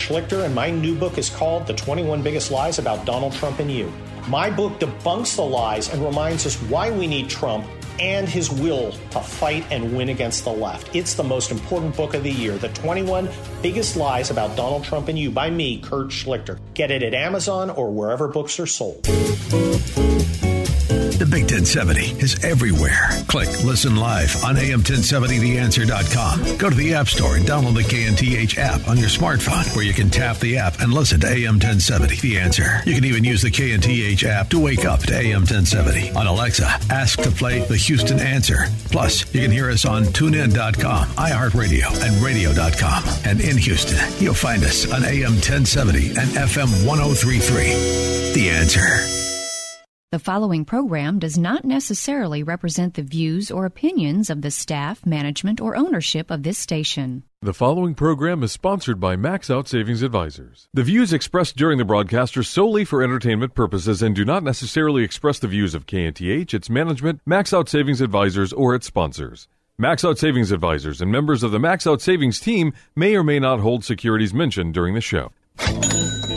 Schlichter, and my new book is called The 21 Biggest Lies About Donald Trump and You. My book debunks the lies and reminds us why we need Trump and his will to fight and win against the left. It's the most important book of the year, The 21 Biggest Lies About Donald Trump and You by me, Kurt Schlichter. Get it at Amazon or wherever books are sold. The Big 1070 is everywhere. Click Listen Live on am1070theanswer.com. Go to the App Store and download the KNTH app on your smartphone, where you can tap the app and listen to AM 1070 The Answer. You can even use the KNTH app to wake up to AM 1070. On Alexa, ask to play The Houston Answer. Plus, you can hear us on TuneIn.com, iHeartRadio, and Radio.com. And in Houston, you'll find us on AM 1070 and FM 1033. The Answer. The following program does not necessarily represent the views or opinions of the staff, management, or ownership of this station. The following program is sponsored by Max Out Savings Advisors. The views expressed during the broadcast are solely for entertainment purposes and do not necessarily express the views of KNTH, its management, Max Out Savings Advisors, or its sponsors. Max Out Savings Advisors and members of the Max Out Savings team may or may not hold securities mentioned during the show.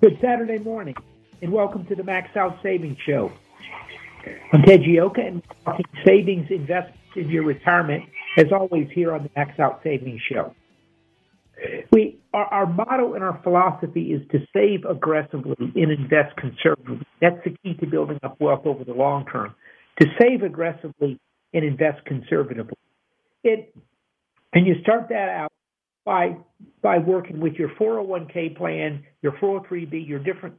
Good Saturday morning, and welcome to the Max Out Savings Show. I'm Ted Gioca, and we're talking savings, investments, in your retirement, as always, here on the Max Out Savings Show. Our motto and our philosophy is to save aggressively and invest conservatively. That's the key to building up wealth over the long term, to save aggressively and invest conservatively. And you start that out by working with your 401k plan, your 403b, your different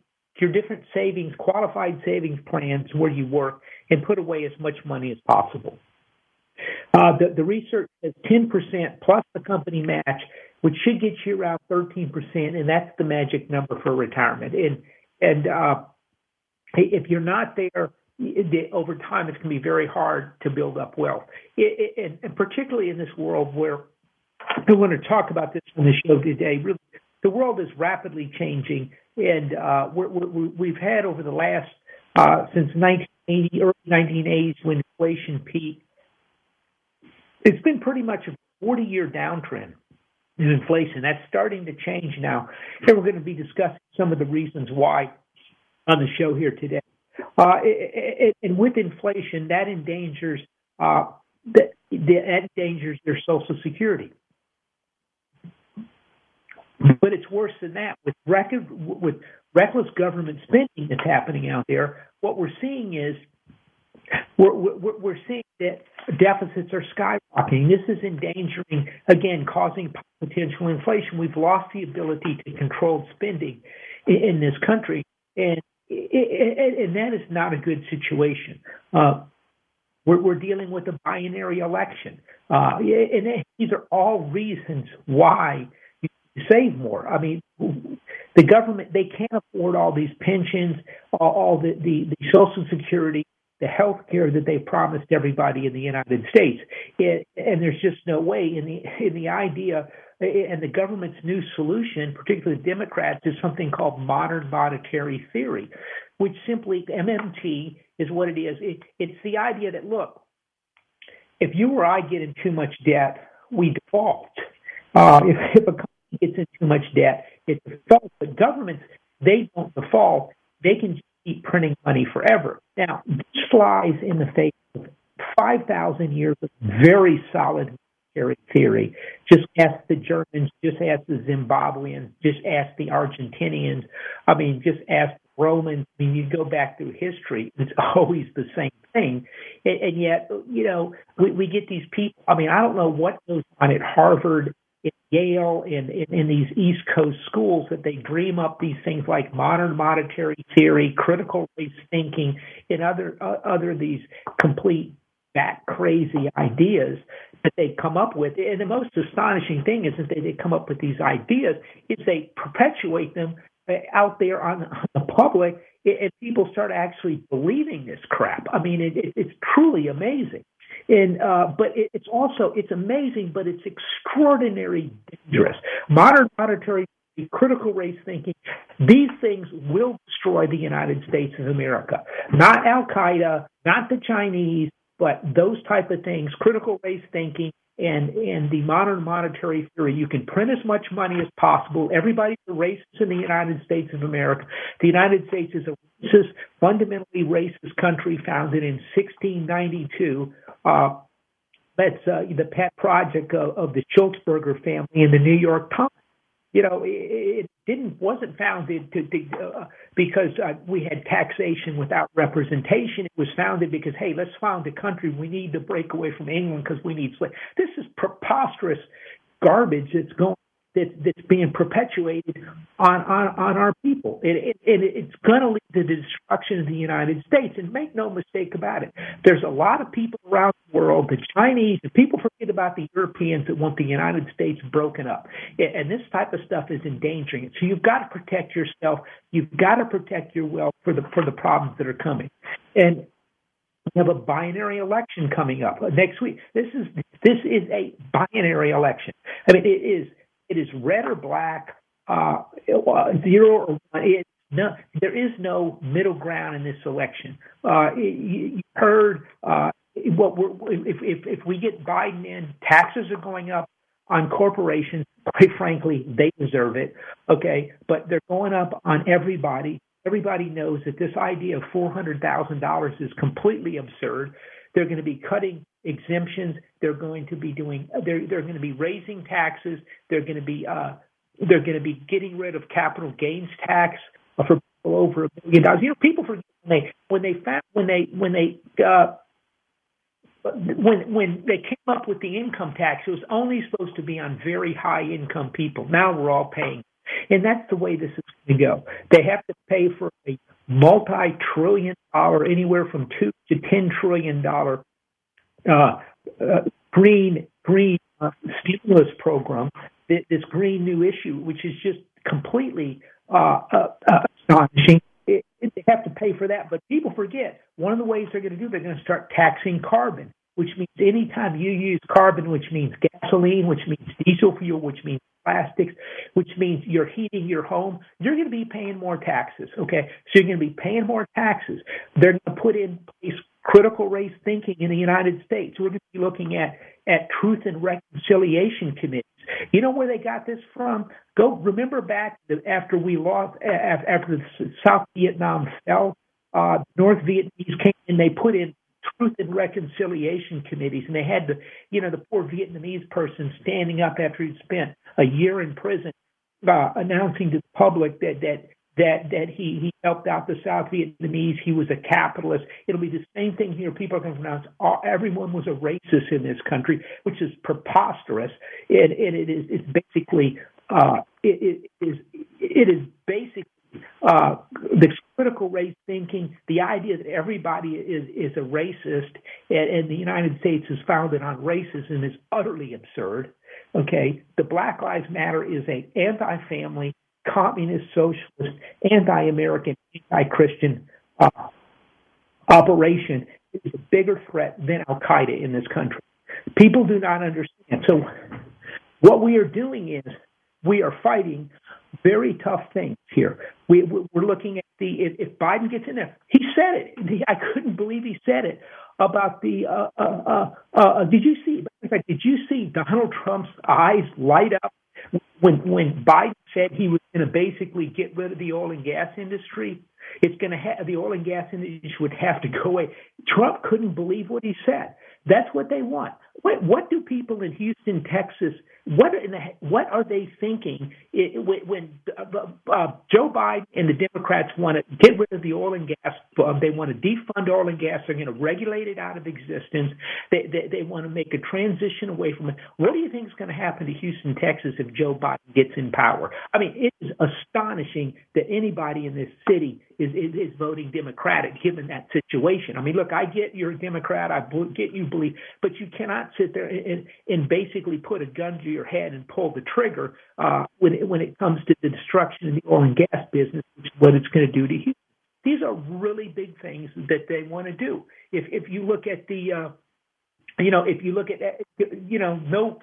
savings, qualified savings plans where you work, and put away as much money as possible. The research says 10% plus the company match, which should get you around 13%, and that's the magic number for retirement. And if you're not there, over time it's going to be very hard to build up wealth, and particularly in this world where I want to talk about this on the show today. Really, the world is rapidly changing, and we've had over the last, since 1980, early 1980s when inflation peaked, it's been pretty much a 40-year downtrend in inflation. That's starting to change now, and we're going to be discussing some of the reasons why on the show here today. And with inflation, that endangers their Social Security. But it's worse than that. With reckless government spending that's happening out there, what we're seeing is we're seeing that deficits are skyrocketing. This is endangering, again, causing potential inflation. We've lost the ability to control spending in this country, and that is not a good situation. We're dealing with a binary election, and these are all reasons why save more. I mean, the government, they can't afford all these pensions, all the Social Security, the health care that they promised everybody in the United States. And there's just no way. In the idea, and the government's new solution, particularly Democrats, is something called modern monetary theory, which simply, MMT is what it is. It's the idea that, look, if you or I get in too much debt, we default. If a gets in too much debt, it's a default. But governments, they don't default. They can keep printing money forever. Now, this flies in the face of 5,000 years of very solid monetary theory. Just ask the Germans, just ask the Zimbabweans, just ask the Argentinians. I mean, just ask the Romans. I mean, you go back through history, it's always the same thing. And yet, you know, we get these people. I mean, I don't know what goes on at Harvard, in Yale, in these East Coast schools that they dream up these things like modern monetary theory, critical race thinking, and other these complete bat crazy ideas that they come up with. And the most astonishing thing is that they come up with these ideas, is they perpetuate them out there on the public, and people start actually believing this crap. I mean, it's truly amazing. And but it's amazing, but it's extraordinarily dangerous. Modern monetary, critical race thinking, these things will destroy the United States of America. Not Al-Qaeda, not the Chinese, but those type of things, critical race thinking and the modern monetary theory. You can print as much money as possible. Everybody's a racist in the United States of America. The United States is a racist, fundamentally racist country, founded in 1692. That's the pet project of the Schultzberger family in the New York Times. You know, it wasn't founded because we had taxation without representation. It was founded because, hey, let's found a country. We need to break away from England because we need slaves. This is preposterous garbage that's being perpetuated on our people. It's going to lead to the destruction of the United States. And make no mistake about it, there's a lot of people around the world, the Chinese, and people forget about the Europeans, that want the United States broken up. And this type of stuff is endangering it. So you've got to protect yourself. You've got to protect your wealth for the problems that are coming. And we have a binary election coming up next week. This is a binary election. I mean, it is red or black, zero or one. There is no middle ground in this election. You heard if we get Biden in, taxes are going up on corporations. Quite frankly, they deserve it. Okay, but they're going up on everybody. Everybody knows that this idea of $400,000 is completely absurd. They're going to be cutting exemptions. They're going to be They're going to be raising taxes. They're going to be getting rid of capital gains tax for people over $1 million. You know, people forget when they came up with the income tax, it was only supposed to be on very high income people. Now we're all paying, and that's the way this is going to go. They have to pay for a multi-trillion-dollar, anywhere from $2 to $10 trillion. Green stimulus program, this green new issue, which is just completely astonishing. They have to pay for that. But people forget, one of the ways they're going to start taxing carbon, which means anytime you use carbon, which means gasoline, which means diesel fuel, which means plastics, which means you're heating your home, you're going to be paying more taxes, okay? So you're going to be paying more taxes. They're going to put in place critical race thinking in the United States. We're going to be looking at truth and reconciliation committees. You know where they got this from? Go remember back after the South Vietnam fell, North Vietnamese came and they put in truth and reconciliation committees, and they had the poor Vietnamese person standing up after he'd spent a year in prison, announcing to the public that he helped out the South Vietnamese, he was a capitalist. It'll be the same thing here. People are going to pronounce everyone was a racist in this country, which is preposterous. It is basically the critical race thinking, the idea that everybody is a racist, and the United States is founded on racism, is utterly absurd. Okay, the Black Lives Matter is an anti-family, communist, socialist, anti-American, anti-Christian operation. Is a bigger threat than Al-Qaeda in this country. People do not understand. So what we are doing is we are fighting very tough things here. We're looking at if Biden gets in there, he said it. I couldn't believe he said it about the. Did you see Donald Trump's eyes light up when Biden said he was going to basically get rid of the oil and gas industry? It's going to have the oil and gas industry would have to go away. Trump couldn't believe what he said. That's what they want. What do people in Houston, Texas, what are they thinking when Joe Biden and the Democrats want to get rid of the oil and gas? They want to defund oil and gas. They're going to regulate it out of existence. They want to make a transition away from it. What do you think is going to happen to Houston, Texas, if Joe Biden gets in power? I mean, it is astonishing that anybody in this city is voting Democratic given that situation. I mean, look, I get you're a Democrat. I get you believe, but you cannot sit there and basically put a gun to your head and pull the trigger when it comes to the destruction of the oil and gas business, which is what it's going to do to Houston. These are really big things that they want to do. If you look at the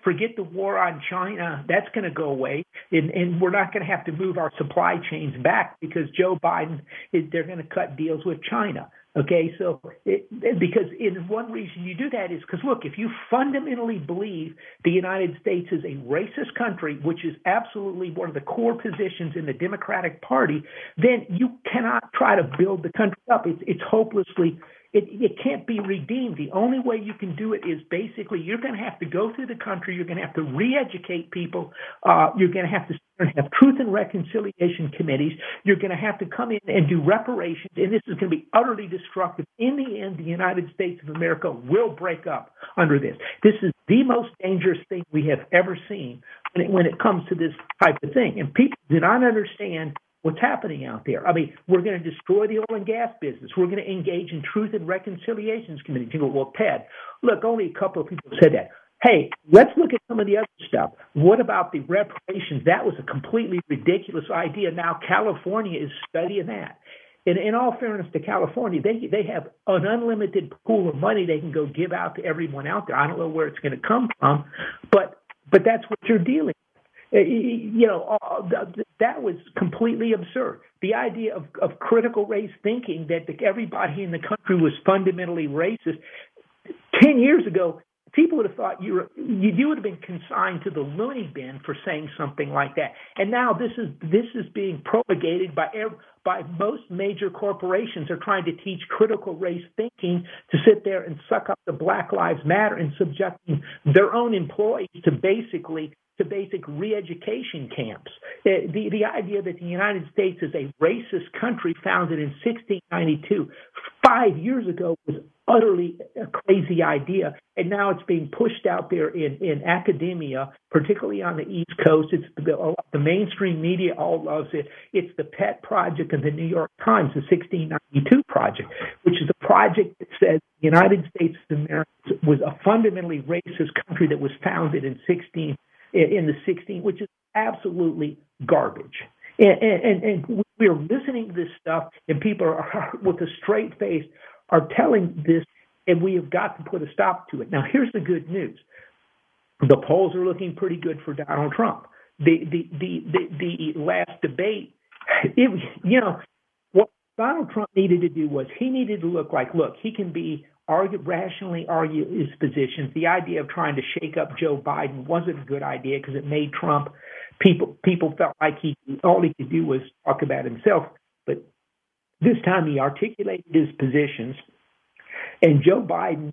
forget the war on China. That's going to go away, and we're not going to have to move our supply chains back because Joe Biden, they're going to cut deals with China. Okay, so because in one reason you do that is because, look, if you fundamentally believe the United States is a racist country, which is absolutely one of the core positions in the Democratic Party, then you cannot try to build the country up. It's hopelessly It can't be redeemed. The only way you can do it is basically you're going to have to go through the country. You're going to have to re-educate people. You're going to have to have truth and reconciliation committees. You're going to have to come in and do reparations, and this is going to be utterly destructive. In the end, the United States of America will break up under this. This is the most dangerous thing we have ever seen when it comes to this type of thing, and people do not understand what's happening out there. I mean, we're going to destroy the oil and gas business. We're going to engage in truth and reconciliations committees. You go, well, Ted, look, only a couple of people said that. Hey, let's look at some of the other stuff. What about the reparations? That was a completely ridiculous idea. Now California is studying that. And in all fairness to California, they have an unlimited pool of money they can go give out to everyone out there. I don't know where it's going to come from, but that's what you're dealing with. You know, that was completely absurd. The idea of critical race thinking that everybody in the country was fundamentally racist. 10 years ago, people would have thought you would have been consigned to the loony bin for saying something like that. And now this is being propagated by most major corporations are trying to teach critical race thinking to sit there and suck up the Black Lives Matter and subjecting their own employees to basic re-education camps. The idea that the United States is a racist country founded in 1692, 5 years ago, was utterly a crazy idea. And now it's being pushed out there in academia, particularly on the East Coast. It's the mainstream media all loves it. It's the pet project of the New York Times, the 1692 Project, which is a project that says the United States of America was a fundamentally racist country that was founded in the 16, which is absolutely garbage. And we are listening to this stuff, and people are with a straight face are telling this, and we have got to put a stop to it. Now, here's the good news. The polls are looking pretty good for Donald Trump. The last debate, what Donald Trump needed to do was he needed to look, he can be rationally argue his positions. The idea of trying to shake up Joe Biden wasn't a good idea because it made Trump, people felt like all he could do was talk about himself. But this time he articulated his positions, and Joe Biden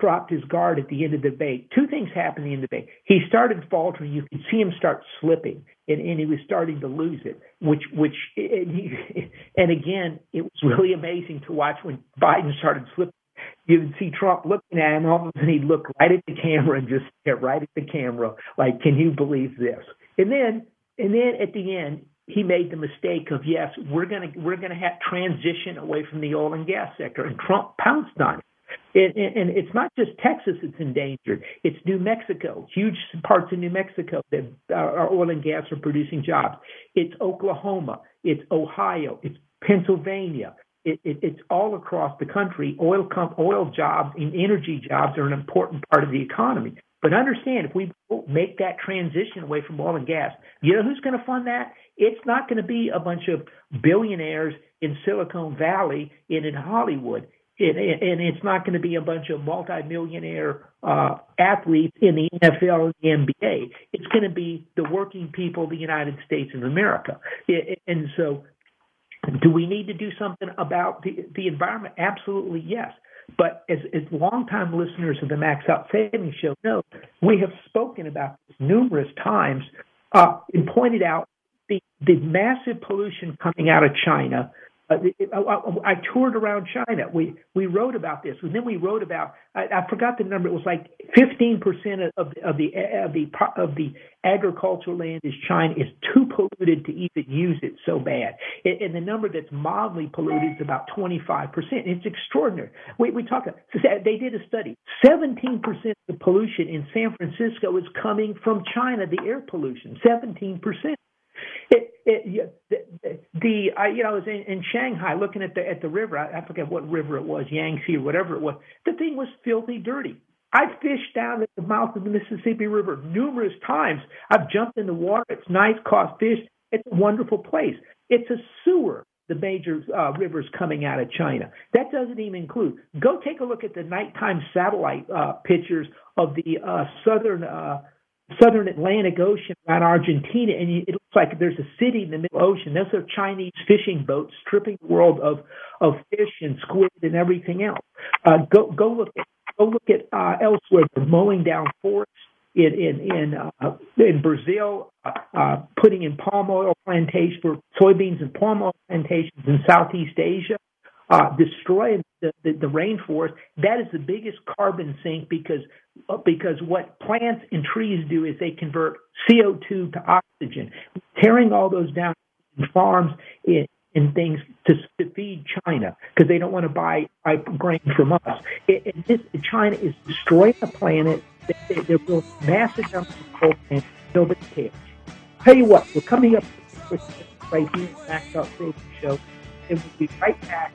dropped his guard at the end of the debate. Two things happened in the debate. He started faltering. You could see him start slipping, and he was starting to lose it. And again, it was really amazing to watch when Biden started slipping. You would see Trump looking at him, all of a sudden he'd look right at the camera and just stare right at the camera, like, can you believe this? And then at the end, he made the mistake of, yes, we're gonna have transition away from the oil and gas sector, and Trump pounced on it. And it's not just Texas that's endangered. It's New Mexico. Huge parts of New Mexico that are oil and gas are producing jobs. It's Oklahoma. It's Ohio. It's Pennsylvania. It's all across the country. Oil jobs and energy jobs are an important part of the economy. But understand, if we make that transition away from oil and gas, you know who's going to fund that? It's not going to be a bunch of billionaires in Silicon Valley and in Hollywood. And it's not going to be a bunch of multimillionaire athletes in the NFL and the NBA. It's going to be the working people of the United States of America. And so, do we need to do something about the environment? Absolutely, yes. But as longtime listeners of the Max Out Savings Show know, we have spoken about this numerous times and pointed out the massive pollution coming out of China. I toured around China. We wrote about this, and then we wrote about I forgot the number. It was like 15% of the agricultural land in China is too polluted to even use it, so bad. And the number that's mildly polluted is about 25%. It's extraordinary. We talk about they did a study. 17% of the pollution in San Francisco is coming from China. The air pollution, 17%. I was in Shanghai looking at the river. I forget what river it was, Yangtze or whatever it was. The thing was filthy dirty. I fished down at the mouth of the Mississippi River numerous times. I've jumped in the water. It's nice, caught fish. It's a wonderful place. It's a sewer, the major rivers coming out of China. That doesn't even include. Go take a look at the nighttime satellite pictures of the Southern Atlantic Ocean around Argentina, and it looks like there's a city in the middle ocean. Those are Chinese fishing boats stripping the world of fish and squid and everything else. Go look at elsewhere. They're mowing down forests in Brazil, putting in palm oil plantations for soybeans and palm oil plantations in Southeast Asia. Destroying the rainforest, that is the biggest carbon sink because what plants and trees do is they convert CO2 to oxygen. Tearing all those down in farms and things to feed China because they don't want to buy grain from us. China is destroying the planet. They're building massive numbers of coal plants. Nobody cares. I'll tell you what, we're coming up right here at the Max Out Savings Show, and we'll be right back.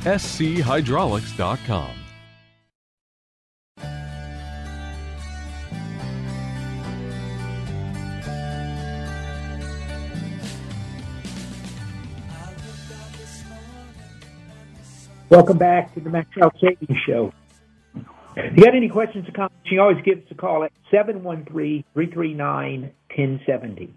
SCHydraulics.com. Welcome back to the Max Out Savings Show. If you got any questions or comments, you always give us a call at 713-339-1070.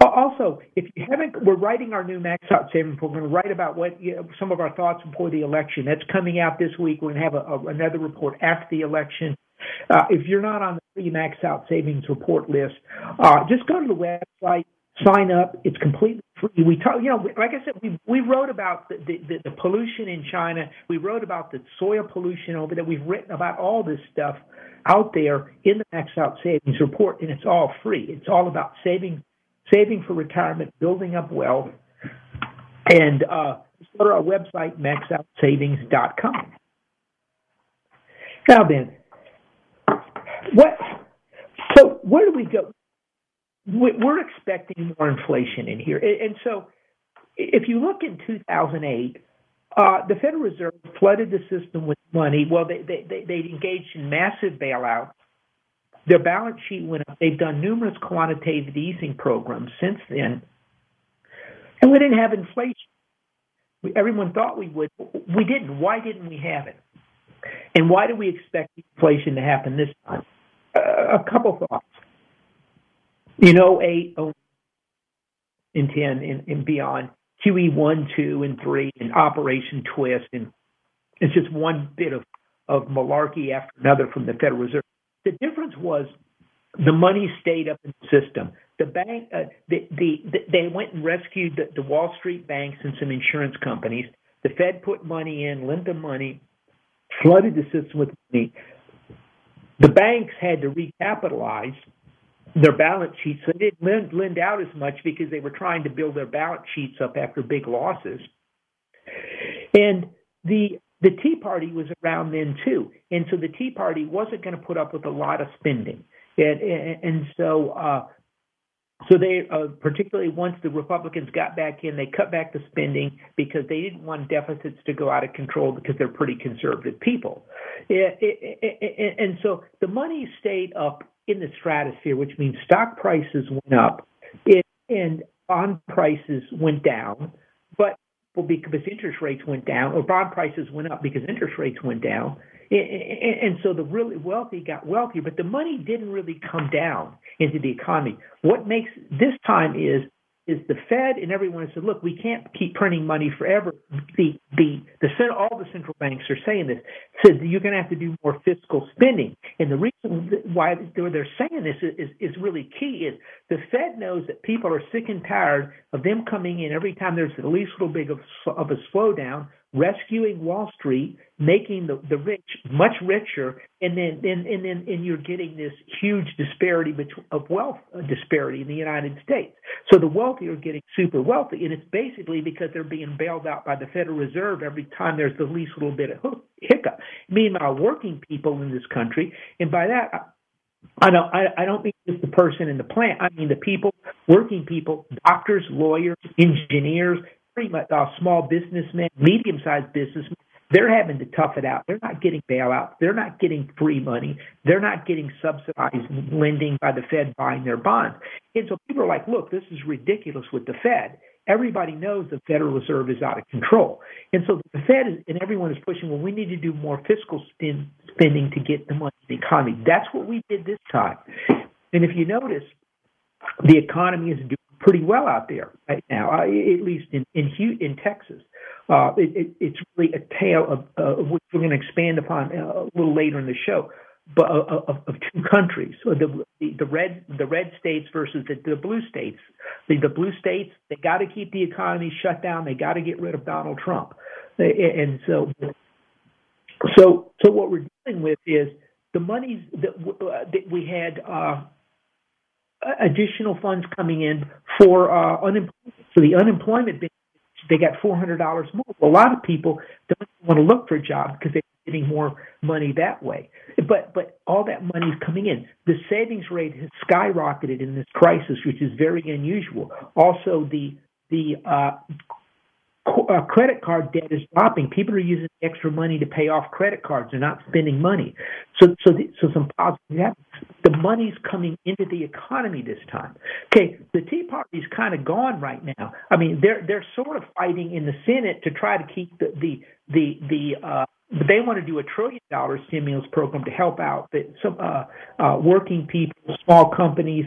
Also, if you haven't, we're writing our new Max Out Savings program. We're going to write about what some of our thoughts before the election. That's coming out this week. We're going to have another report after the election. If you're not on the free Max Out Savings report list, just go to the website, sign up. It's completely free. We talk, you know, like I said, we wrote about the pollution in China. We wrote about the soil pollution over there. We've written about all this stuff out there in the Max Out Savings report, and it's all free. It's all about saving for retirement, building up wealth, and just go to our website, MaxOutSavings.com. Now then, so where do we go? We're expecting more inflation in here. And so if you look in 2008, the Federal Reserve flooded the system with money. Well, they engaged in massive bailouts. Their balance sheet went up. They've done numerous quantitative easing programs since then. And we didn't have inflation. Everyone thought we would. We didn't. Why didn't we have it? And why do we expect inflation to happen this time? A couple thoughts. In 08, 09, and 10, and beyond, QE 1, 2, and 3, and Operation Twist, and it's just one bit of malarkey after another from the Federal Reserve. The difference was the money stayed up in the system. The bank, they went and rescued the Wall Street banks and some insurance companies. The Fed put money in, lent them money, flooded the system with money. The banks had to recapitalize their balance sheets. So they didn't lend out as much because they were trying to build their balance sheets up after big losses. And the Tea Party was around then too. And so the Tea Party wasn't going to put up with a lot of spending. And so they particularly once the Republicans got back in, they cut back the spending because they didn't want deficits to go out of control because they're pretty conservative people. And so the money stayed up in the stratosphere, which means stock prices went up and bond prices went down, but because interest rates went down, or bond prices went up because interest rates went down. And so the really wealthy got wealthier, but the money didn't really come down into the economy. What makes this time is the Fed and everyone said, look, we can't keep printing money forever. All the central banks are saying this. Said you're going to have to do more fiscal spending. And the reason why they're saying this is really key is the Fed knows that people are sick and tired of them coming in every time there's at least a little bit of a slowdown, rescuing Wall Street, making the rich much richer, and then you're getting this huge disparity of wealth disparity in the United States. So the wealthy are getting super wealthy, and it's basically because they're being bailed out by the Federal Reserve every time there's the least little bit of hiccup. Meanwhile, working people in this country, and by that I don't mean just the person in the plant. I mean the people, working people, doctors, lawyers, engineers. Pretty much small businessmen, medium-sized businessmen, they're having to tough it out. They're not getting bailouts. They're not getting free money. They're not getting subsidized lending by the Fed buying their bonds. And so people are like, look, this is ridiculous with the Fed. Everybody knows the Federal Reserve is out of control. And so the Fed and everyone is pushing, well, we need to do more fiscal spending to get the money in the economy. That's what we did this time. And if you notice, the economy is doing pretty well out there right now, at least in Texas. It's really a tale of which we're going to expand upon a little later in the show, but of two countries, so the red states versus the blue states. The blue states, they got to keep the economy shut down. They got to get rid of Donald Trump, and so what we're dealing with is the monies that we had. Additional funds coming in for unemployment. So the unemployment benefits, they got $400 more. A lot of people don't want to look for a job because they're getting more money that way. But all that money is coming in. The savings rate has skyrocketed in this crisis, which is very unusual. Also, the credit card debt is dropping. People are using extra money to pay off credit cards. They're not spending money. So some positive happens. The money's coming into the economy this time. Okay, the Tea Party's kind of gone right now. I mean, they're sort of fighting in the Senate to try to keep they want to do $1 trillion stimulus program to help out some working people, small companies,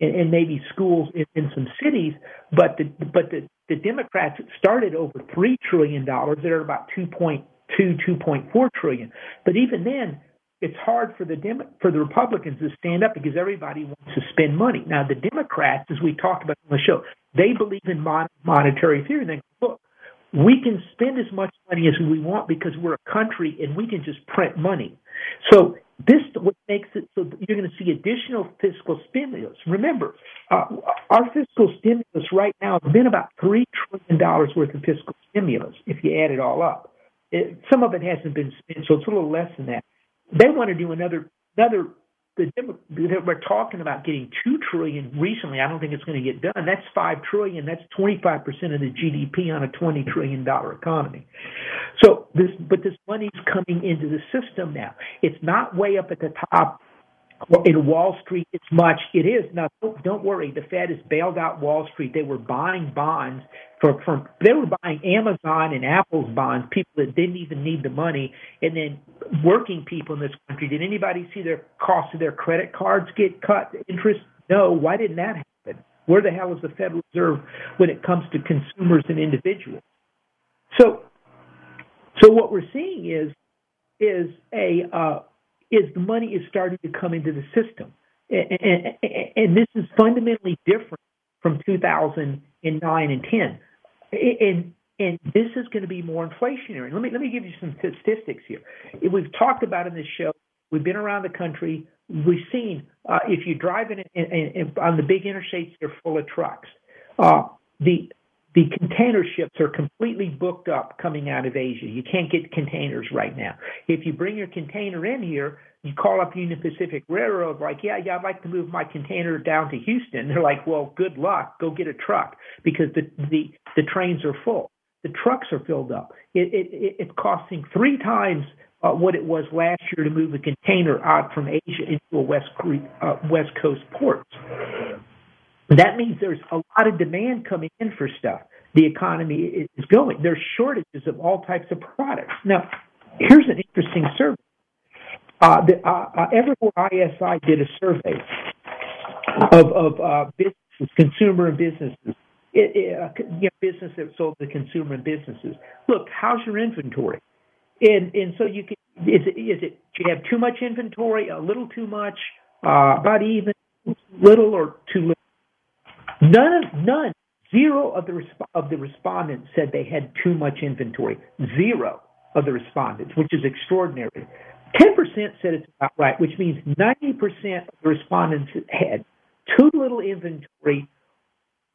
and maybe schools in some cities, but the Democrats started over $3 trillion. They're about 2.4 trillion. But even then, it's hard for the Republicans to stand up because everybody wants to spend money. Now, the Democrats, as we talked about on the show, they believe in monetary theory. And they go, look, we can spend as much money as we want because we're a country and we can just print money. So this what makes it so that you're going to see additional fiscal stimulus. Remember, our fiscal stimulus right now has been about $3 trillion worth of fiscal stimulus if you add it all up. Some of it hasn't been spent, so it's a little less than that. They want to do another. We're talking about getting $2 trillion recently. I don't think it's going to get done. That's $5 trillion. That's 25% of the GDP on a $20 trillion economy. So, this money's coming into the system now. It's not way up at the top in Wall Street. It's much. It is now. Don't worry. The Fed has bailed out Wall Street. They were buying bonds from. They were buying Amazon and Apple's bonds. People that didn't even need the money, and then working people in this country. Did anybody see their cost of their credit cards get cut? Interest? No. Why didn't that happen? Where the hell is the Federal Reserve when it comes to consumers and individuals? So what we're seeing is the money is starting to come into the system. And this is fundamentally different from 2009 and 10. And this is going to be more inflationary. Let me give you some statistics here. We've talked about in this show, we've been around the country, we've seen if you drive in on the big interstates, they're full of trucks. The container ships are completely booked up coming out of Asia. You can't get containers right now. If you bring your container in here, you call up Union Pacific Railroad, like, yeah, I'd like to move my container down to Houston. They're like, well, good luck. Go get a truck because the trains are full. The trucks are filled up. It's costing 3 times what it was last year to move a container out from Asia into a West Coast port. That means there's a lot of demand coming in for stuff. The economy is going. There's shortages of all types of products. Now, here's an interesting survey. Evermore ISI did a survey of businesses, consumer and businesses. Business that sold to consumer and businesses. Look, how's your inventory? And so you can is it do you have too much inventory, a little too much, about even, little or too little? None, zero of the respondents said they had too much inventory. Zero of the respondents, which is extraordinary. 10% said it's about right, which means 90% of the respondents had too little inventory,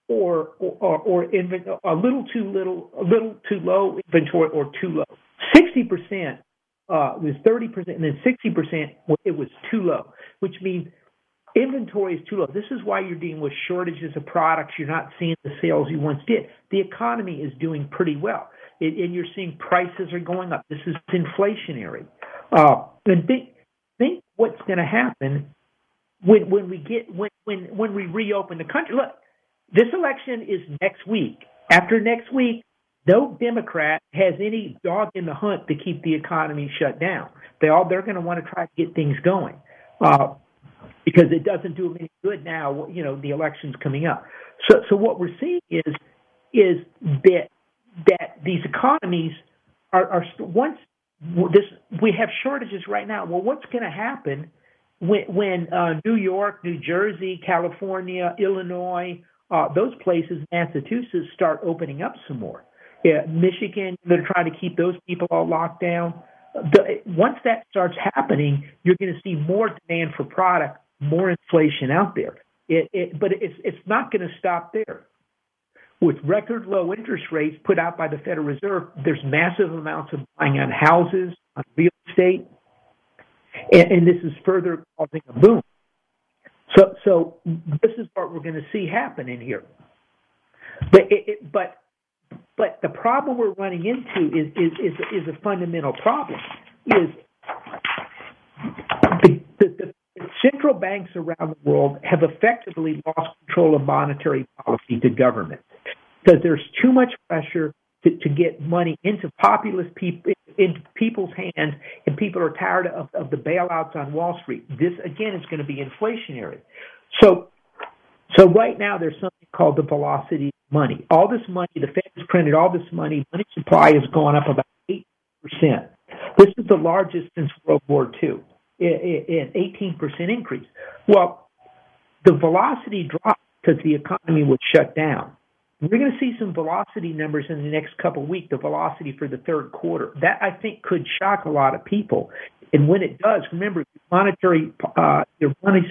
or a little too little, a little too low inventory, or too low. 60% was 30%, and then 60% it was too low, which means inventory is too low. This is why you're dealing with shortages of products. You're not seeing the sales you once did. The economy is doing pretty well, and you're seeing prices are going up. This is inflationary. And think what's going to happen when we reopen the country. Look, this election is next week. After next week, no Democrat has any dog in the hunt to keep the economy shut down. They're going to want to try to get things going. Because it doesn't do them any good now, the election's coming up. So what we're seeing is that these economies are once this we have shortages right now. Well, what's going to happen when New York, New Jersey, California, Illinois, those places, Massachusetts start opening up some more? Yeah, Michigan, they're trying to keep those people all locked down. Once that starts happening, you're going to see more demand for product, more inflation out there. But it's not going to stop there. With record low interest rates put out by the Federal Reserve, there's massive amounts of buying on houses, on real estate, and this is further causing a boom. So this is what we're going to see happen in here. But the problem we're running into is a fundamental problem. Is the central banks around the world have effectively lost control of monetary policy to government because there's too much pressure to get money into into people's hands, and people are tired of the bailouts on Wall Street. This again is going to be inflationary. So right now there's something called the velocity. Money. All this money, the Fed has printed all this money. Money supply has gone up about 8%. This is the largest since World War II. an 18% increase. Well, the velocity dropped because the economy was shut down. We're going to see some velocity numbers in the next couple of weeks, the velocity for the third quarter. That, I think, could shock a lot of people. And when it does, remember, your money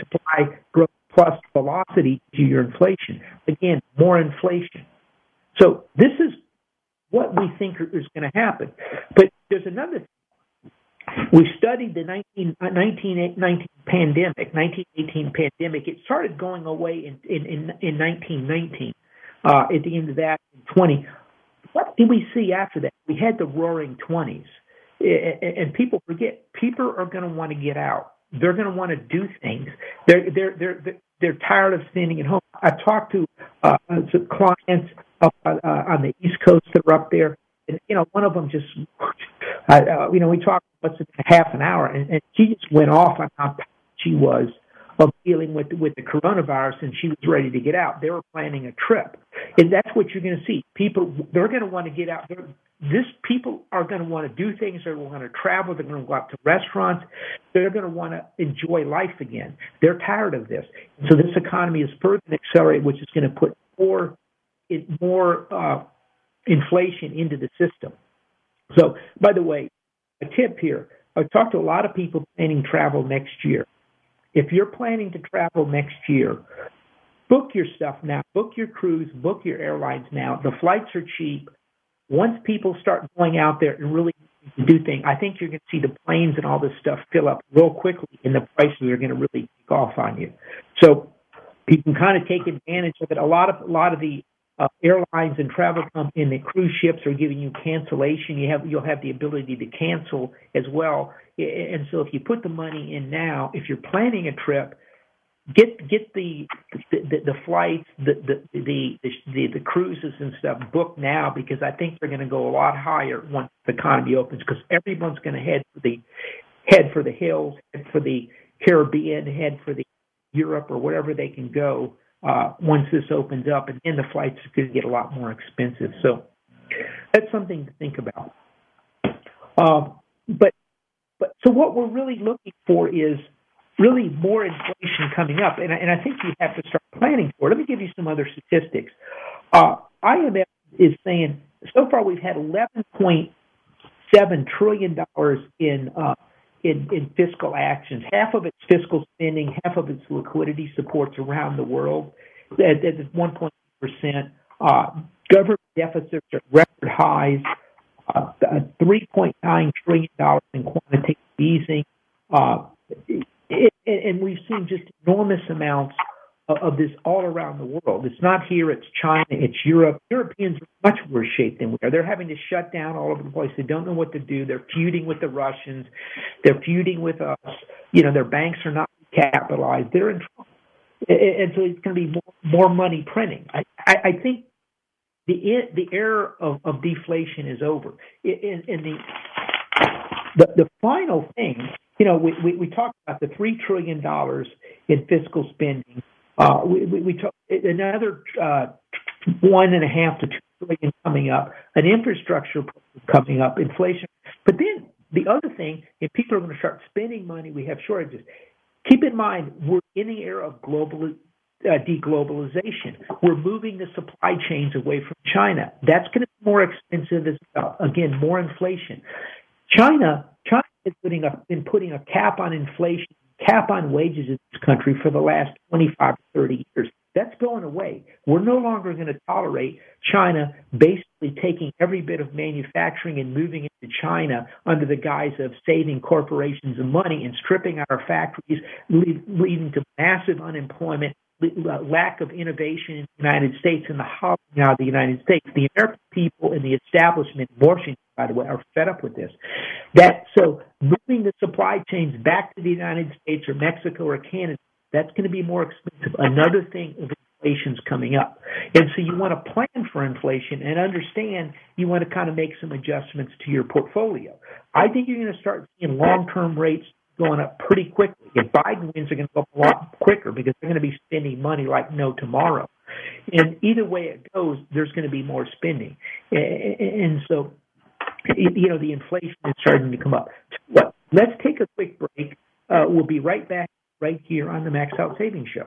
supply growth plus velocity to your inflation. Again, more inflation. So this is what we think is going to happen. But there's another thing. We studied the 1918 pandemic. It started going away in 1919. At the end of that, in 20, what did we see after that? We had the Roaring 20s, and people forget. People are going to want to get out. They're going to want to do things. They're tired of standing at home. I talked to some clients up on the East Coast that are up there, and one of them just, we talked half an hour, and she just went off on how tired she was of dealing with the coronavirus, and she was ready to get out. They were planning a trip. And that's what you're going to see. People, they're going to want to get out. People are going to want to do things. They're going to travel. They're going to go out to restaurants. They're going to want to enjoy life again. They're tired of this. So this economy is further going to accelerate, which is going to put more inflation into the system. So, by the way, a tip here. I've talked to a lot of people planning travel next year. If you're planning to travel next year, book your stuff now. Book your cruise. Book your airlines now. The flights are cheap. Once people start going out there and really do things, I think you're going to see the planes and all this stuff fill up real quickly, and the prices are going to really take off on you. So you can kind of take advantage of it. A lot of the airlines and travel companies and the cruise ships are giving you cancellation. You'll have the ability to cancel as well. And so if you put the money in now, if you're planning a trip, get the flights, the cruises and stuff booked now, because I think they're going to go a lot higher once the economy opens, because everyone's going to head for the hills, head for the Caribbean, head for the Europe or wherever they can go once this opens up, and then the flights are going to get a lot more expensive. So that's something to think about. So what we're really looking for is really more inflation coming up, and I think you have to start planning for it. Let me give you some other statistics. IMF is saying so far we've had $11.7 trillion in fiscal actions. Half of it's fiscal spending, half of it's liquidity supports around the world. That's 1.8%. Government deficits are record highs. $3.9 trillion in quantitative easing. And we've seen just enormous amounts of this all around the world. It's not here, it's China, it's Europe. Europeans are much worse shape than we are. They're having to shut down all over the place. They don't know what to do. They're feuding with the Russians. They're feuding with us. Their banks are not capitalized. They're in trouble. And so it's going to be more money printing. I think the era of deflation is over. And the final thing, we talked about the $3 trillion in fiscal spending. We talk another $1.5 to $2 trillion coming up, an infrastructure coming up, inflation. But then the other thing, if people are going to start spending money, we have shortages. Keep in mind, we're in the era of deglobalization. We're moving the supply chains away from China. That's going to be more expensive as well. Again, more inflation. China has been putting a cap on inflation, cap on wages in this country for the last 25 to 30 years. That's going away. We're no longer going to tolerate China basically taking every bit of manufacturing and moving it to China under the guise of saving corporations and money and stripping our factories, leading to massive unemployment, lack of innovation in the United States, and the hollowing out of the United States. The American people and the establishment in Washington, by the way, are fed up with this. So moving the supply chains back to the United States or Mexico or Canada, that's going to be more expensive. Another thing is inflation's coming up. And so you want to plan for inflation and understand you want to kind of make some adjustments to your portfolio. I think you're going to start seeing long-term rates going up pretty quickly. If Biden wins, they're going to go up a lot quicker because they're going to be spending money like no tomorrow. And either way it goes, there's going to be more spending. And so, the inflation is starting to come up. Let's take a quick break. We'll be right back right here on the Max Out Savings Show.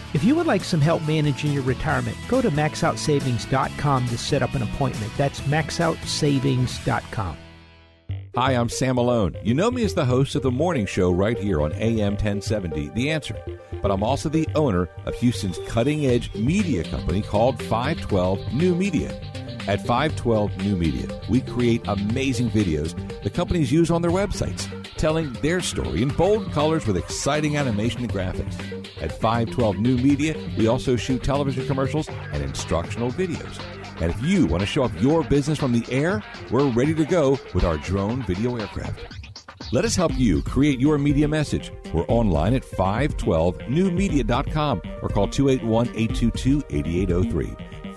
If you would like some help managing your retirement, go to MaxOutSavings.com to set up an appointment. That's MaxOutSavings.com. Hi, I'm Sam Malone. You know me as the host of the morning show right here on AM 1070, The Answer. But I'm also the owner of Houston's cutting-edge media company called 512 New Media. At 512 New Media, we create amazing videos the companies use on their websites, telling their story in bold colors with exciting animation and graphics. At 512 New Media, we also shoot television commercials and instructional videos. And if you want to show off your business from the air, we're ready to go with our drone video aircraft. Let us help you create your media message. We're online at 512NewMedia.com or call 281-822-8803.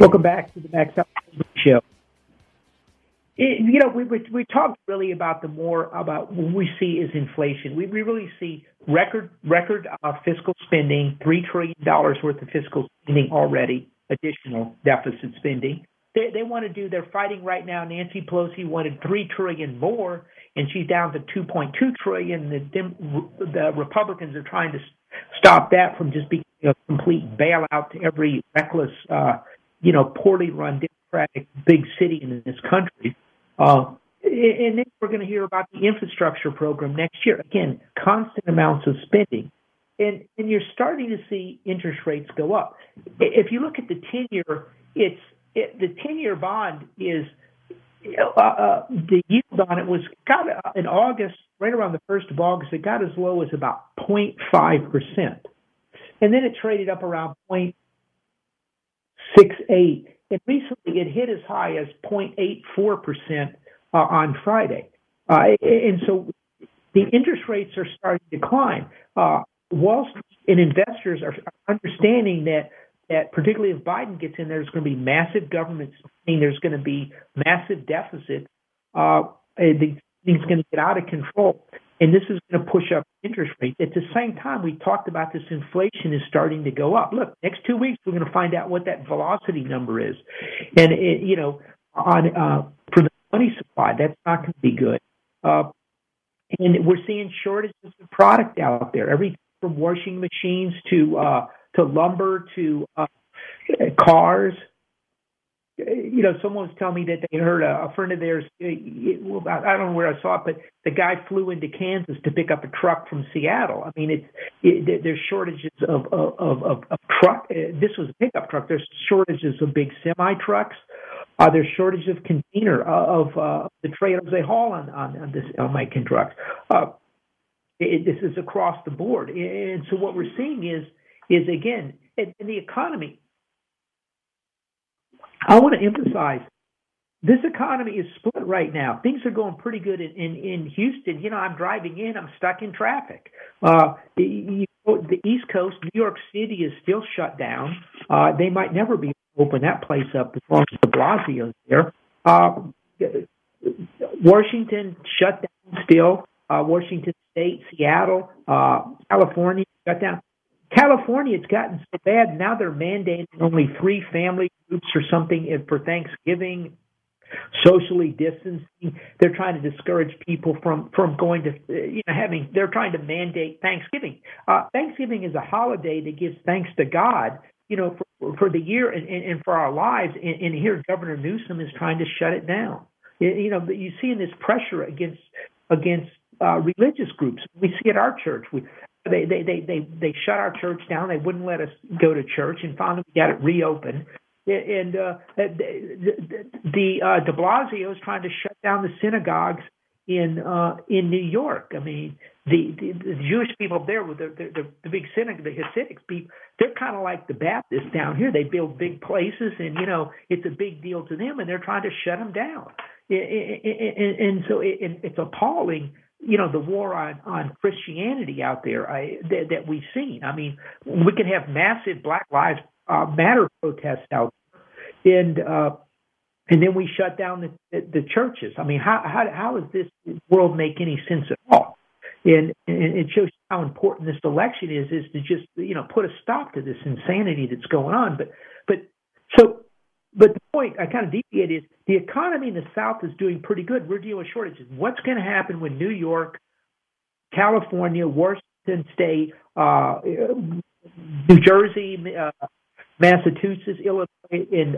Welcome back to the Max Out Show. We talked really about what we see is inflation. We really see record fiscal spending, $3 trillion worth of fiscal spending already, additional deficit spending. They're fighting right now. Nancy Pelosi wanted $3 trillion more, and she's down to $2.2 trillion. The Republicans are trying to stop that from just being a complete bailout to every reckless poorly run Democratic big city in this country. And then we're going to hear about the infrastructure program next year. Again, constant amounts of spending. And you're starting to see interest rates go up. If you look at the 10-year, the 10-year bond is the yield on it was got in August, right around the 1st of August, it got as low as about 0.5%. And then it traded up around 0.68, and recently it hit as high as 0.84% on Friday. And so the interest rates are starting to climb. Wall Street and investors are understanding that particularly if Biden gets in, there's going to be massive government spending, there's going to be massive deficits, things going to get out of control, and this is going to push up interest rates. At the same time, we talked about this inflation is starting to go up. Look, next 2 weeks, we're going to find out what that velocity number is. And, for the money supply, that's not going to be good. And we're seeing shortages of product out there, everything from washing machines to lumber to cars. Someone was telling me that they heard a friend of theirs, I don't know where I saw it, but the guy flew into Kansas to pick up a truck from Seattle. I mean, there's shortages of truck. This was a pickup truck. There's shortages of big semi-trucks. There's shortage of container, of the trailers they haul on making trucks. This is across the board. And so what we're seeing is is, again, in the economy. I want to emphasize, this economy is split right now. Things are going pretty good in Houston. You know, I'm driving in, I'm stuck in traffic. The East Coast, New York City is still shut down. They might never be open that place up as long as de Blasio's there. Washington shut down still. Washington State, Seattle, California shut down. California, it's gotten so bad now they're mandating only 3 family groups or something for Thanksgiving, socially distancing. They're trying to discourage people from going to, they're trying to mandate Thanksgiving. Thanksgiving is a holiday that gives thanks to God, for the year and for our lives. And here Governor Newsom is trying to shut it down. You see in this pressure against religious groups. We see at our church. They shut our church down. They wouldn't let us go to church, and finally we got it reopened. And the de Blasio is trying to shut down the synagogues in New York. I mean, the Jewish people there with the big synagogue, the Hasidic people, they're kind of like the Baptists down here. They build big places, and it's a big deal to them, and they're trying to shut them down. And so it's appalling. The war on Christianity out there that we've seen. I mean, we can have massive Black Lives Matter protests out there, and then we shut down the churches. I mean, how does this world make any sense at all? And it shows how important this election is to just put a stop to this insanity that's going on. But the point I kind of deviate is the economy in the South is doing pretty good. We're dealing with shortages. What's going to happen when New York, California, Washington State, New Jersey, Massachusetts, Illinois, and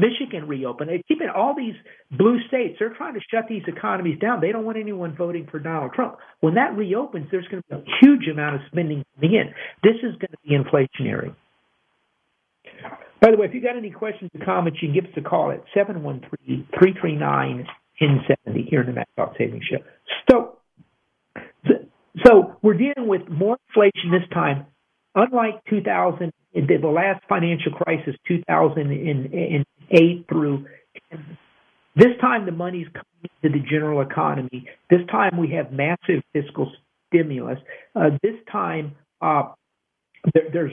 Michigan reopen? They're keeping all these blue states. They're trying to shut these economies down. They don't want anyone voting for Donald Trump. When that reopens, there's going to be a huge amount of spending coming in. This is going to be inflationary. By the way, if you got any questions or comments, you can give us a call at 713-339-1070 here in the Max Out Savings Show. So we're dealing with more inflation this time. Unlike the last financial crisis, 2008 through 10, this time the money's coming into the general economy. This time we have massive fiscal stimulus. This time there's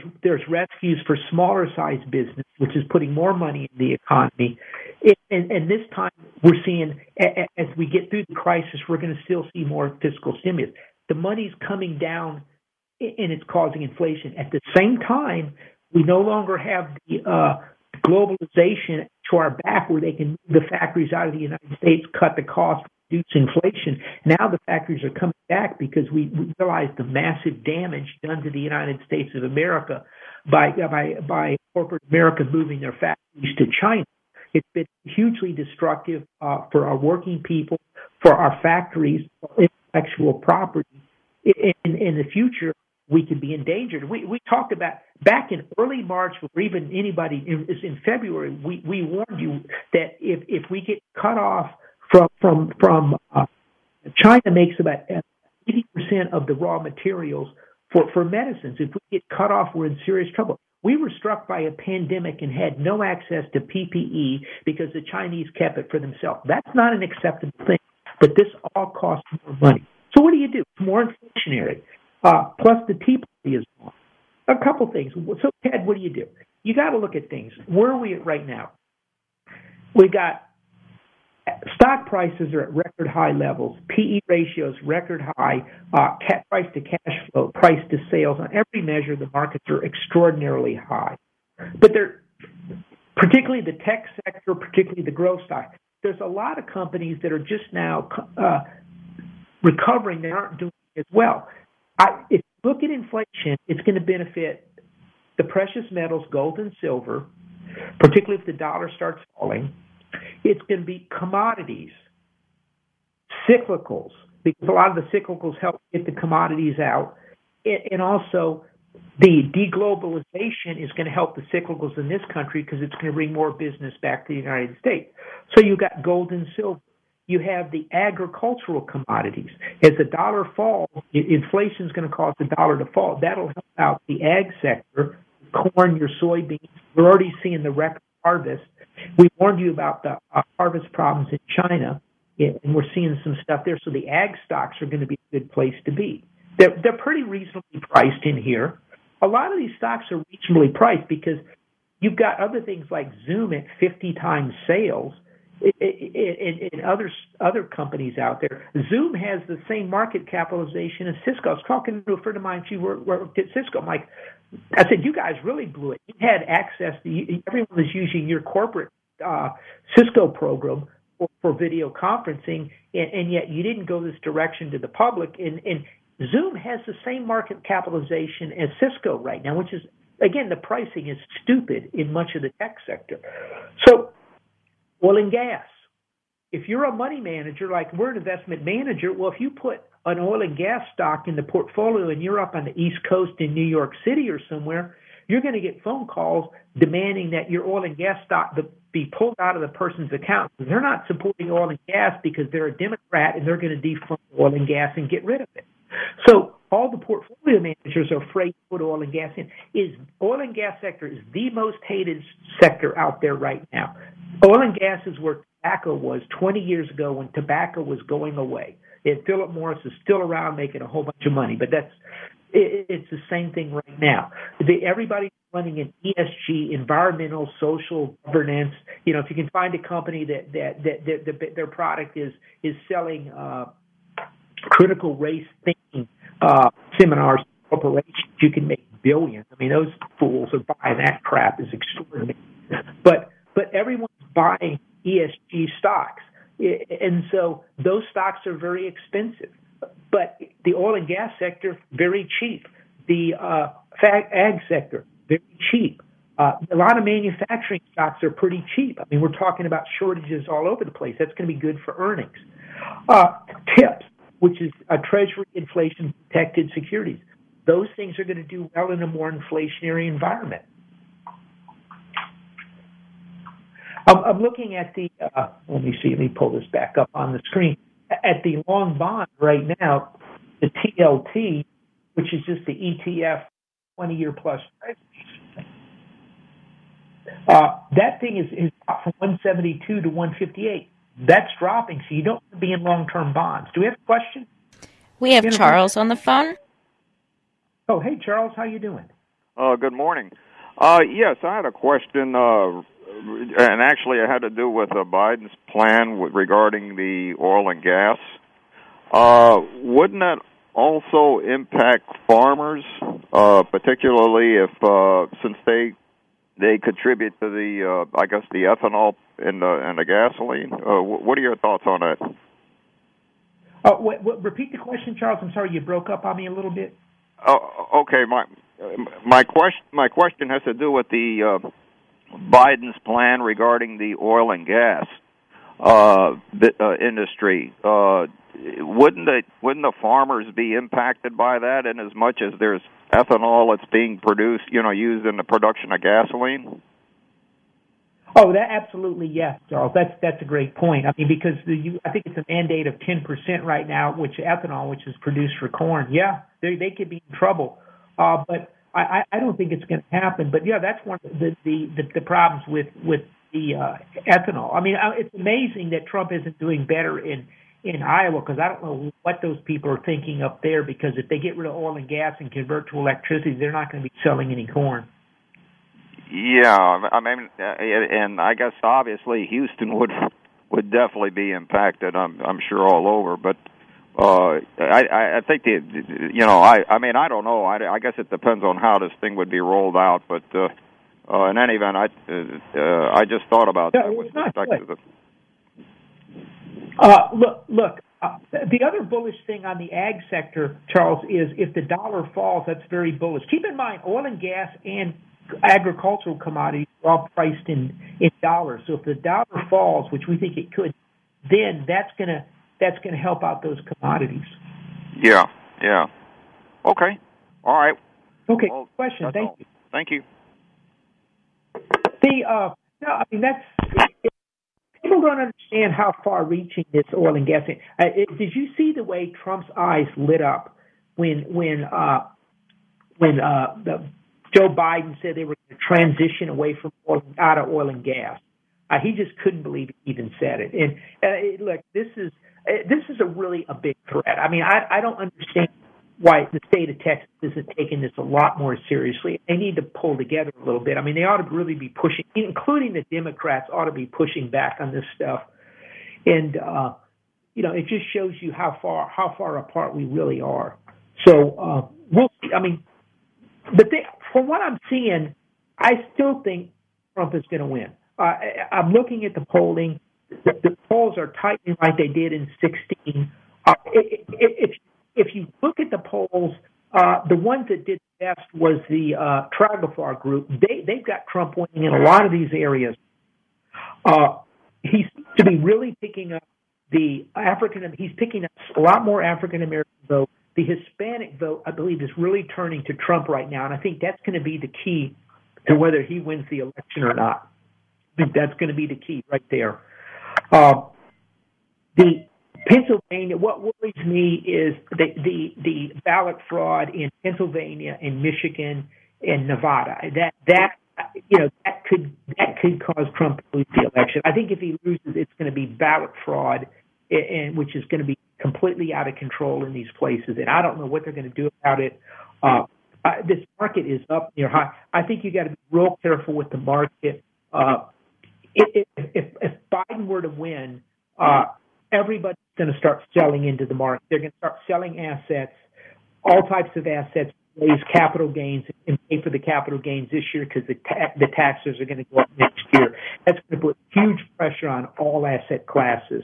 rescues for smaller-sized business, which is putting more money in the economy. And this time we're seeing, as we get through the crisis, we're going to still see more fiscal stimulus. The money's coming down, and it's causing inflation. At the same time, we no longer have the globalization to our back where they can move the factories out of the United States, cut the cost, reduce inflation. Now the factories are coming back because we realize the massive damage done to the United States of America by corporate America moving their factories to China. It's been hugely destructive for our working people, for our factories, for intellectual property. In the future, we could be endangered. We talked about back in early March, or even anybody in February, we warned you that if we get cut off from China makes about 80% of the raw materials for medicines. If we get cut off, we're in serious trouble. We were struck by a pandemic and had no access to PPE because the Chinese kept it for themselves. That's not an acceptable thing, but this all costs more money. So what do you do? It's more inflationary. Plus the Tea Party is gone. A couple things. So, Ted, what do you do? You got to look at things. Where are we at right now? We got stock prices are at record high levels, PE ratios record high, price to cash flow, price to sales. On every measure, the markets are extraordinarily high. But they're particularly the tech sector, particularly the growth stock. There's a lot of companies that are just now recovering. They aren't doing as well. If you look at inflation, it's going to benefit the precious metals, gold and silver, particularly if the dollar starts falling. It's going to be commodities, cyclicals, because a lot of the cyclicals help get the commodities out. And also the deglobalization is going to help the cyclicals in this country because it's going to bring more business back to the United States. So you've got gold and silver. you have the agricultural commodities. As the dollar falls, inflation is going to cause the dollar to fall. That'll help out the ag sector, corn, your soybeans. We're already seeing the record harvest. We warned you about the harvest problems in China, and we're seeing some stuff there. So the ag stocks are going to be a good place to be. They're pretty reasonably priced in here. A lot of these stocks are reasonably priced because you've got other things like Zoom at 50 times sales. And other companies out there. Zoom has the same market capitalization as Cisco. I was talking to a friend of mine. She worked at Cisco. I'm like, I said, you guys really blew it. You had access to – everyone was using your corporate Cisco program for video conferencing, and yet you didn't go this direction to the public. And Zoom has the same market capitalization as Cisco right now, which is, again, the pricing is stupid in much of the tech sector. So – oil and gas. If you're a money manager, like we're an investment manager, well, if you put an oil and gas stock in the portfolio and you're up on the East Coast in New York City or somewhere, you're going to get phone calls demanding that your oil and gas stock be pulled out of the person's account. They're not supporting oil and gas because they're a Democrat and they're going to defund oil and gas and get rid of it. So all the portfolio managers are afraid to put oil and gas in. Oil and gas sector is the most hated sector out there right now. Oil and gas is where tobacco was 20 years ago when tobacco was going away. And Philip Morris is still around making a whole bunch of money, but it's the same thing right now. Everybody's running an ESG, environmental, social governance. You know, if you can find a company that their product is selling critical race thinking seminars to corporations, you can make billions. I mean, those fools are buying that crap is extraordinary. But everyone's buying ESG stocks, and so those stocks are very expensive. But the oil and gas sector, very cheap. The ag sector, very cheap. A lot of manufacturing stocks are pretty cheap. I mean, we're talking about shortages all over the place. That's going to be good for earnings. TIPS, which is a Treasury inflation-protected securities. Those things are going to do well in a more inflationary environment. I'm looking at the let me pull this back up on the screen. At the long bond right now, the TLT, which is just the ETF 20-year plus Treasury, that thing is up from 172 to 158. That's dropping, so you don't want to be in long-term bonds. Do we have a question? We have Charles on the phone. Oh, hey, Charles. How you doing? Good morning. Yes, I had a question and actually it had to do with Biden's plan regarding the oil and gas. Wouldn't that also impact farmers, particularly if since they contribute to the I guess the ethanol and the gasoline? What are your thoughts on that? Repeat the question, Charles. I'm sorry, you broke up on me a little bit. Okay, my question has to do with the Biden's plan regarding the oil and gas industry. Wouldn't the farmers be impacted by that? In as much as there's ethanol that's being produced, used in the production of gasoline. Oh, that absolutely yes, Charles. That's a great point. I mean, because I think it's a mandate of 10% right now, which ethanol, which is produced for corn. Yeah, they could be in trouble, but. I don't think it's going to happen, but yeah, that's one of the problems with the ethanol. I mean, it's amazing that Trump isn't doing better in Iowa, because I don't know what those people are thinking up there, because if they get rid of oil and gas and convert to electricity, they're not going to be selling any corn. Yeah, I mean, and I guess obviously Houston would definitely be impacted. I'm sure all over, but. I think I don't know. I guess it depends on how this thing would be rolled out. But in any event, I just thought about that with respect to the. Look, the other bullish thing on the ag sector, Charles, is if the dollar falls, that's very bullish. Keep in mind, oil and gas and agricultural commodities are all priced in dollars. So if the dollar falls, which we think it could, then that's going to help out those commodities. Yeah. Okay. All right. Okay. Well, question. Thank you. Thank you. I mean, that's people don't understand how far-reaching this oil and gas is. Did you see the way Trump's eyes lit up when Joe Biden said they were going to transition away from out of oil and gas? He just couldn't believe he even said it. And look, this is a really a big threat. I mean, I don't understand why the state of Texas isn't taking this a lot more seriously. They need to pull together a little bit. I mean, they ought to really be pushing, including the Democrats ought to be pushing back on this stuff. And, you know, it just shows you how far apart we really are. So we'll see. I mean, but from what I'm seeing, I still think Trump is going to win. I'm looking at the polling. The polls are tightening like they did in 2016. If you look at the polls, the ones that did best was the Tragafar group. They've got Trump winning in a lot of these areas. He seems to be really picking up he's picking up a lot more African-American vote. The Hispanic vote, I believe, is really turning to Trump right now, and I think that's going to be the key to whether he wins the election or not. I think that's going to be the key right there. The Pennsylvania, what worries me is the ballot fraud in Pennsylvania and Michigan and Nevada. That could cause Trump to lose the election. I think if he loses, it's going to be ballot fraud, and which is going to be completely out of control in these places. And I don't know what they're going to do about it. This market is up near high. I think you got to be real careful with the market. If Biden were to win, everybody's going to start selling into the market. They're going to start selling assets, all types of assets, raise capital gains and pay for the capital gains this year because the taxes are going to go up next year. That's going to put huge pressure on all asset classes.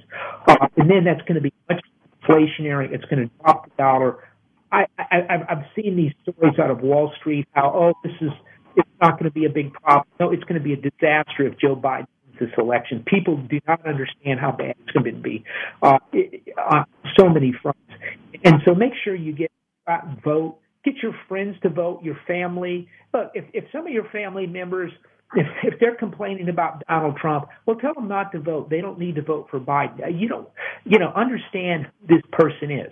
And then that's going to be much inflationary. It's going to drop the dollar. I've seen these stories out of Wall Street, it's not going to be a big problem. No, it's going to be a disaster if Joe Biden wins this election. People do not understand how bad it's going to be on so many fronts. And so make sure you get out and vote. Get your friends to vote, your family. Look, if some of your family members, if they're complaining about Donald Trump, well, tell them not to vote. They don't need to vote for Biden. You don't understand who this person is.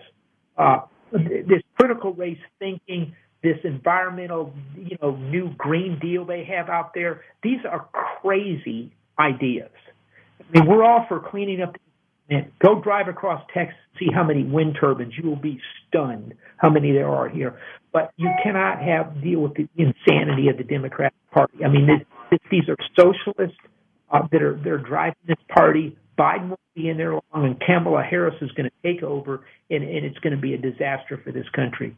This critical race thinking, this environmental, new Green Deal they have out there, these are crazy ideas. I mean, we're all for cleaning up the environment. Go drive across Texas, see how many wind turbines. You will be stunned how many there are here. But you cannot deal with the insanity of the Democratic Party. I mean, these are socialists that are driving this party. Biden won't be in there long, and Kamala Harris is going to take over, and it's going to be a disaster for this country.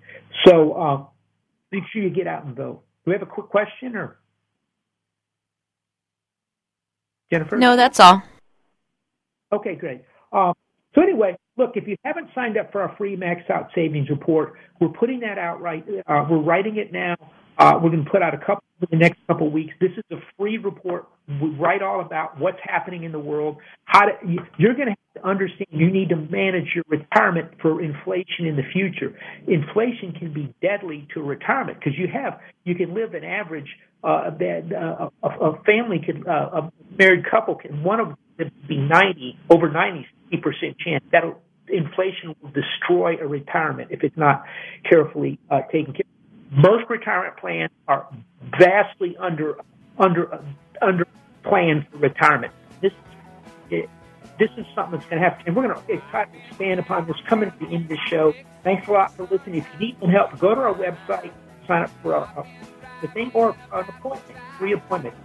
So, make sure you get out and vote. Do we have a quick question or Jennifer? No, that's all. Okay, great. So anyway, look, if you haven't signed up for our free Max Out Savings Report, we're putting that out right. We're writing it now. We're going to put out a couple in the next couple of weeks. This is a free report. We write all about what's happening in the world. You're going to have to understand you need to manage your retirement for inflation in the future. Inflation can be deadly to retirement because you can live an average a married couple can, one of them be 90, over 90% chance. Inflation will destroy a retirement if it's not carefully taken care of. Most retirement plans are vastly under planned for retirement. This is something that's going to happen, and we're going to try to expand upon this coming to the end of the show. Thanks a lot for listening. If you need some help, go to our website, sign up for the thing or an appointment, free appointment.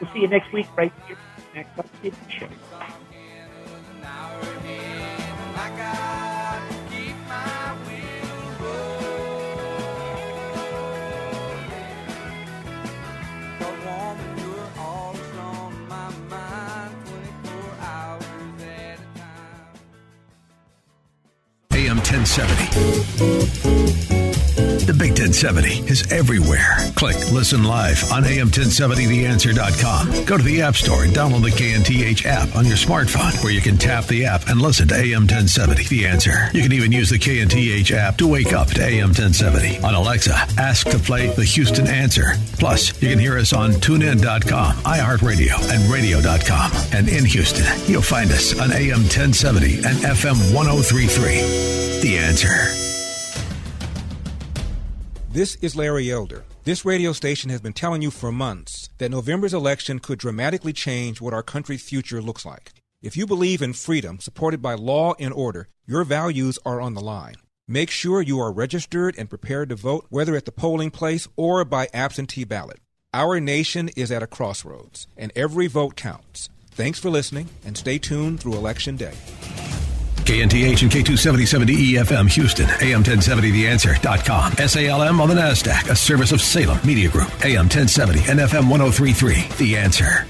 We'll see you next week right here on Max Out Savings Show. AM 1070. The Big 1070 is everywhere. Click Listen Live on am1070theanswer.com. Go to the App Store and download the KNTH app on your smartphone, where you can tap the app and listen to AM 1070 The Answer. You can even use the KNTH app to wake up to AM 1070. On Alexa, ask to play The Houston Answer. Plus, you can hear us on TuneIn.com, iHeartRadio, and Radio.com. And in Houston, you'll find us on AM 1070 and FM 1033. The Answer. This is Larry Elder. This radio station has been telling you for months that November's election could dramatically change what our country's future looks like. If you believe in freedom supported by law and order, your values are on the line. Make sure you are registered and prepared to vote, whether at the polling place or by absentee ballot. Our nation is at a crossroads, and every vote counts. Thanks for listening, and stay tuned through Election Day. KNTH and K27070 EFM Houston, am1070theanswer.com, SALM on the NASDAQ, a service of Salem Media Group, AM 1070 and FM 1033, The Answer.